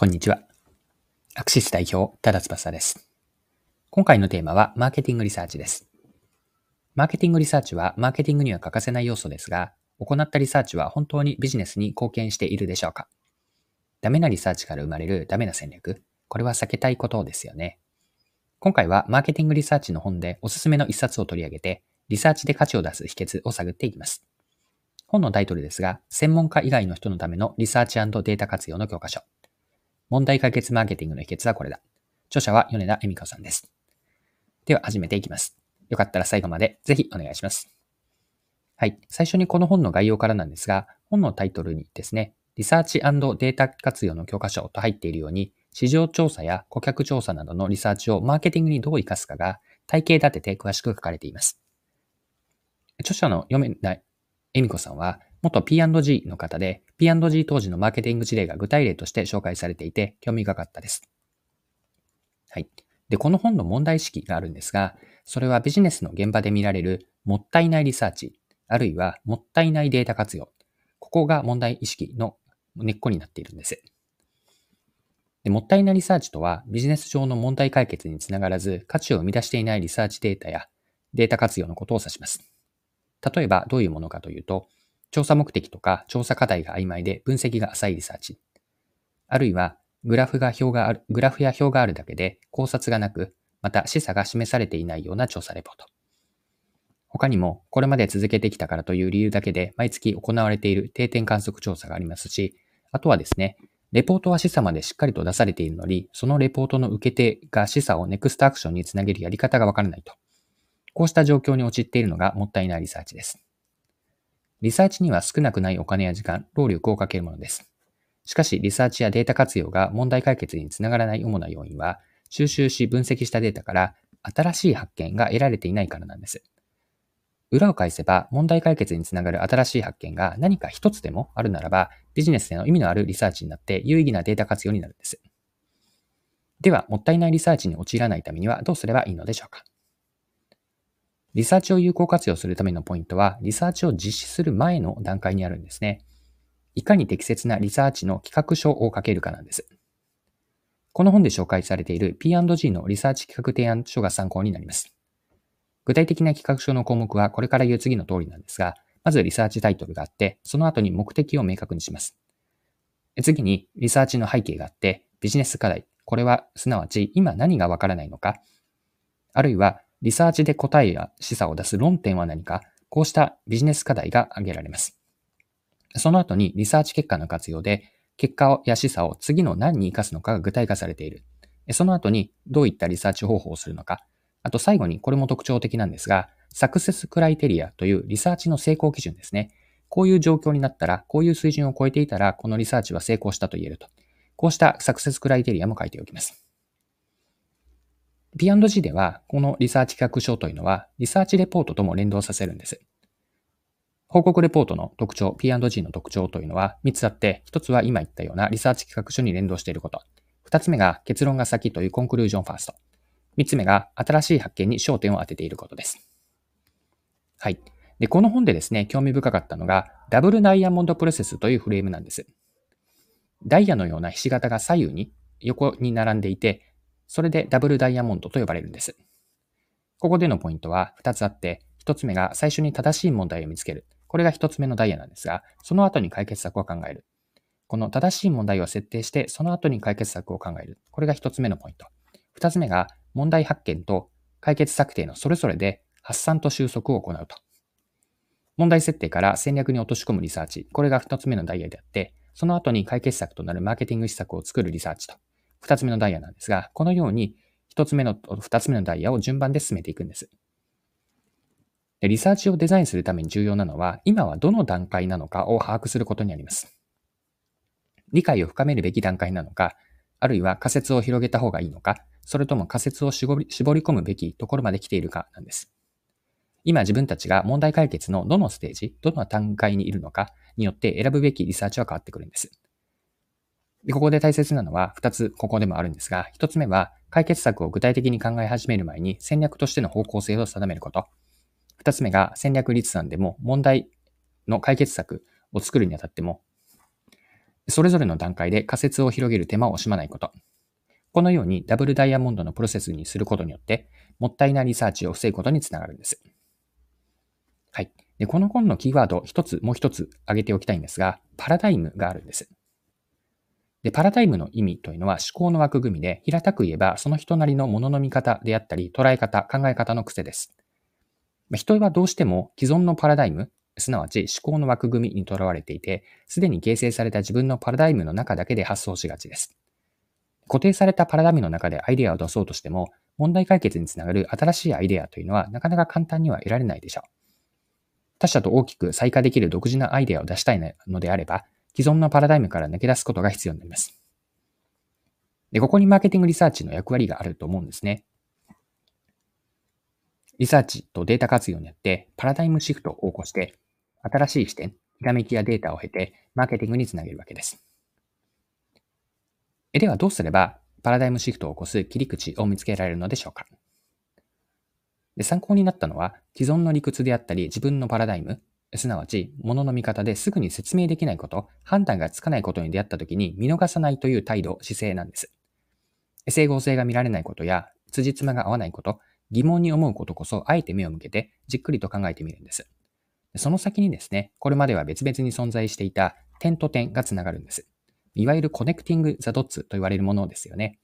こんにちは。アクシス代表、多田翼です。今回のテーマはマーケティングリサーチです。マーケティングリサーチはマーケティングには欠かせない要素ですが、行ったリサーチは本当にビジネスに貢献しているでしょうか？ダメなリサーチから生まれるダメな戦略、これは避けたいことですよね。今回はマーケティングリサーチの本でおすすめの一冊を取り上げて、リサーチで価値を出す秘訣を探っていきます。本のタイトルですが、専門家以外の人のためのリサーチ&データ活用の教科書。問題解決マーケティングの秘訣はこれだ。著者は米田恵美子さんです。では始めていきます。よかったら最後までぜひお願いします。はい。最初にこの本の概要からなんですが、本のタイトルにですね、リサーチ&データ活用の教科書と入っているように、市場調査や顧客調査などのリサーチをマーケティングにどう活かすかが体系立てて詳しく書かれています。著者の米田恵美子さんは、元 P&G の方で、P&G 当時のマーケティング事例が具体例として紹介されていて、興味深かったです。はい。で、この本の問題意識があるんですが、それはビジネスの現場で見られる、もったいないリサーチ、あるいはもったいないデータ活用。ここが問題意識の根っこになっているんです。で、もったいないリサーチとは、ビジネス上の問題解決につながらず、価値を生み出していないリサーチデータやデータ活用のことを指します。例えば、どういうものかというと、調査目的とか調査課題が曖昧で分析が浅いリサーチ。あるいはグラフや表があるだけで考察がなく、また示唆が示されていないような調査レポート。他にも、これまで続けてきたからという理由だけで毎月行われている定点観測調査がありますし、あとはですね、レポートは示唆までしっかりと出されているのに、そのレポートの受け手が示唆をネクストアクションにつなげるやり方がわからないと。こうした状況に陥っているのがもったいないリサーチです。リサーチには少なくないお金や時間、労力をかけるものです。しかし、リサーチやデータ活用が問題解決につながらない主な要因は、収集し分析したデータから新しい発見が得られていないからなんです。裏を返せば、問題解決につながる新しい発見が何か一つでもあるならば、ビジネスでの意味のあるリサーチになって有意義なデータ活用になるんです。では、もったいないリサーチに陥らないためにはどうすればいいのでしょうか？リサーチを有効活用するためのポイントは、リサーチを実施する前の段階にあるんですね。いかに適切なリサーチの企画書を書けるかなんです。この本で紹介されている P&G のリサーチ企画提案書が参考になります。具体的な企画書の項目はこれから言う次の通りなんですが、まずリサーチタイトルがあって、その後に目的を明確にします。次にリサーチの背景があって、ビジネス課題、これはすなわち今何がわからないのか、あるいはリサーチで答えや示唆を出す論点は何か、こうしたビジネス課題が挙げられます。その後にリサーチ結果の活用で、結果や示唆を次の何に活かすのかが具体化されている。その後にどういったリサーチ方法をするのか。あと最後にこれも特徴的なんですが、サクセスクライテリアというリサーチの成功基準ですね。こういう状況になったら、こういう水準を超えていたら、このリサーチは成功したと言えると。こうしたサクセスクライテリアも書いておきます。P&G では、このリサーチ企画書というのは、リサーチレポートとも連動させるんです。報告レポートの特徴、P&G の特徴というのは3つあって、1つは今言ったようなリサーチ企画書に連動していること。2つ目が結論が先というコンクルージョンファースト。3つ目が新しい発見に焦点を当てていることです。はい。で、この本でですね、興味深かったのが、ダブルダイヤモンドプロセスというフレームなんです。ダイヤのようなひし形が左右に、横に並んでいて、それでダブルダイヤモンドと呼ばれるんです。ここでのポイントは2つあって、1つ目が最初に正しい問題を見つける。これが1つ目のダイヤなんですが、その後に解決策を考える。この正しい問題を設定して、その後に解決策を考える。これが1つ目のポイント。2つ目が問題発見と解決策定のそれぞれで発散と収束を行うと。問題設定から戦略に落とし込むリサーチ。これが2つ目のダイヤであって、その後に解決策となるマーケティング施策を作るリサーチと。二つ目のダイヤなんですが、このように一つ目のと二つ目のダイヤを順番で進めていくんです。で、リサーチをデザインするために重要なのは、今はどの段階なのかを把握することにあります。理解を深めるべき段階なのか、あるいは仮説を広げた方がいいのか、それとも仮説を絞り込むべきところまで来ているかなんです。今自分たちが問題解決のどのステージ、どの段階にいるのかによって選ぶべきリサーチは変わってくるんです。で、ここで大切なのは2つここでもあるんですが、1つ目は解決策を具体的に考え始める前に戦略としての方向性を定めること。2つ目が戦略立案でも問題の解決策を作るにあたっても、それぞれの段階で仮説を広げる手間を惜しまないこと。このようにダブルダイヤモンドのプロセスにすることによって、もったいないリサーチを防ぐことにつながるんです。はい。で、この本のキーワードもう一つ挙げておきたいんですが、パラダイムがあるんです。で、パラダイムの意味というのは思考の枠組みで、平たく言えばその人なりのものの見方であったり、捉え方、考え方の癖です。人はどうしても既存のパラダイム、すなわち思考の枠組みにとらわれていて、すでに形成された自分のパラダイムの中だけで発想しがちです。固定されたパラダイムの中でアイデアを出そうとしても、問題解決につながる新しいアイデアというのはなかなか簡単には得られないでしょう。他者と大きく差異化できる独自なアイデアを出したいのであれば、既存のパラダイムから抜け出すことが必要になります。で、ここにマーケティングリサーチの役割があると思うんですね。リサーチとデータ活用によってパラダイムシフトを起こして、新しい視点、ひらめきやデータを経て、マーケティングにつなげるわけです。では、どうすればパラダイムシフトを起こす切り口を見つけられるのでしょうか。で、参考になったのは、既存の理屈であったり、自分のパラダイム、すなわち、ものの見方ですぐに説明できないこと、判断がつかないことに出会ったときに見逃さないという態度、姿勢なんです。整合性が見られないことや、辻褄が合わないこと、疑問に思うことこそ、あえて目を向けて、じっくりと考えてみるんです。その先にですね、これまでは別々に存在していた点と点がつながるんです。いわゆるコネクティング・ザ・ドッツと言われるものですよね。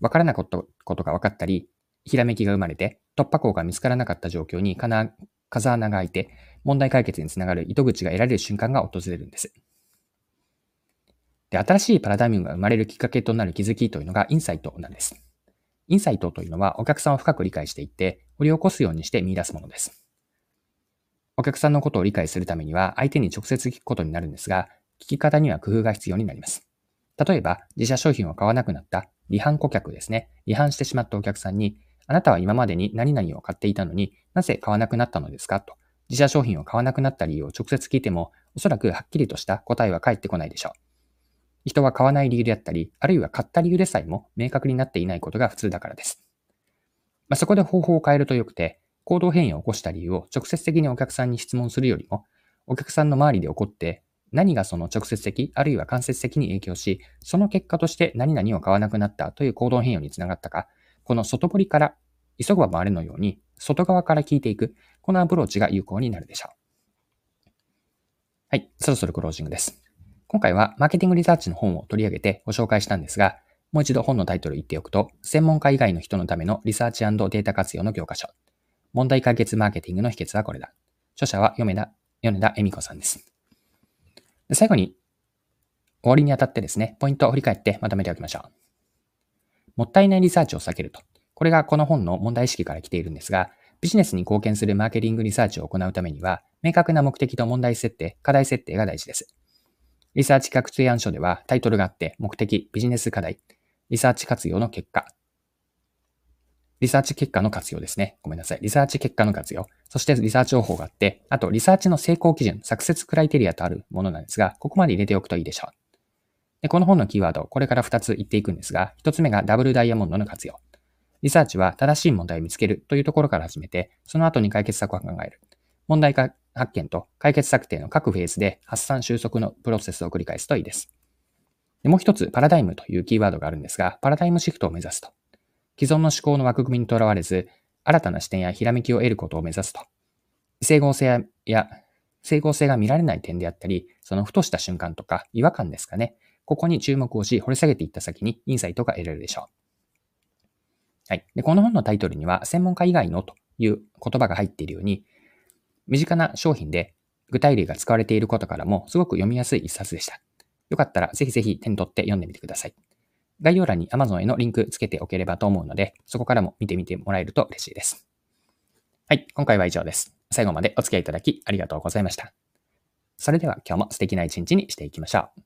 わからなかったことが分かったり、ひらめきが生まれて、突破口が見つからなかった状況に風穴が開いて、問題解決につながる糸口が得られる瞬間が訪れるんです。で、新しいパラダイムが生まれるきっかけとなる気づきというのがインサイトなんです。インサイトというのはお客さんを深く理解していって、掘り起こすようにして見出すものです。お客さんのことを理解するためには相手に直接聞くことになるんですが、聞き方には工夫が必要になります。例えば、自社商品を買わなくなった離反顧客ですね。離反してしまったお客さんに、あなたは今までに何々を買っていたのになぜ買わなくなったのですかと、自社商品を買わなくなった理由を直接聞いても、おそらくはっきりとした答えは返ってこないでしょう。人は買わない理由であったり、あるいは買った理由でさえも明確になっていないことが普通だからです。そこで方法を変えるとよくて、行動変容を起こした理由を直接的にお客さんに質問するよりも、お客さんの周りで起こって、何がその直接的あるいは間接的に影響し、その結果として何々を買わなくなったという行動変容につながったか、この外堀から急がば回れのように外側から聞いていく、このアプローチが有効になるでしょう。はい、そろそろクロージングです。今回はマーケティングリサーチの本を取り上げてご紹介したんですが、もう一度本のタイトルを言っておくと、専門家以外の人のためのリサーチ&データ活用の教科書。問題解決マーケティングの秘訣はこれだ。著者は米田恵美子さんです。最後に、終わりにあたってですね、ポイントを振り返ってまとめておきましょう。もったいないリサーチを避けると。これがこの本の問題意識から来ているんですが、ビジネスに貢献するマーケティングリサーチを行うためには、明確な目的と問題設定、課題設定が大事です。リサーチ企画提案書ではタイトルがあって、目的、ビジネス課題、リサーチ活用の結果、リサーチ結果の活用ですね。ごめんなさい。リサーチ結果の活用。そしてリサーチ方法があって、あとリサーチの成功基準、サクセスクライテリアとあるものなんですが、ここまで入れておくといいでしょう。で、この本のキーワード、これから2つ言っていくんですが、1つ目がダブルダイヤモンドの活用。リサーチは正しい問題を見つけるというところから始めて、その後に解決策を考える。問題発見と解決策定の各フェーズで発散収束のプロセスを繰り返すといいです。で、もう1つ、パラダイムというキーワードがあるんですが、パラダイムシフトを目指すと。既存の思考の枠組みにとらわれず、新たな視点やひらめきを得ることを目指すと。整合性が見られない点であったり、そのふとした瞬間とか違和感ですかね。ここに注目をし、掘り下げていった先にインサイトが得られるでしょう。はい。で、この本のタイトルには、専門家以外のという言葉が入っているように、身近な商品で具体例が使われていることからも、すごく読みやすい一冊でした。よかったらぜひぜひ手に取って読んでみてください。概要欄に Amazon へのリンクつけておければと思うので、そこからも見てみてもらえると嬉しいです。はい、今回は以上です。最後までお付き合いいただきありがとうございました。それでは今日も素敵な一日にしていきましょう。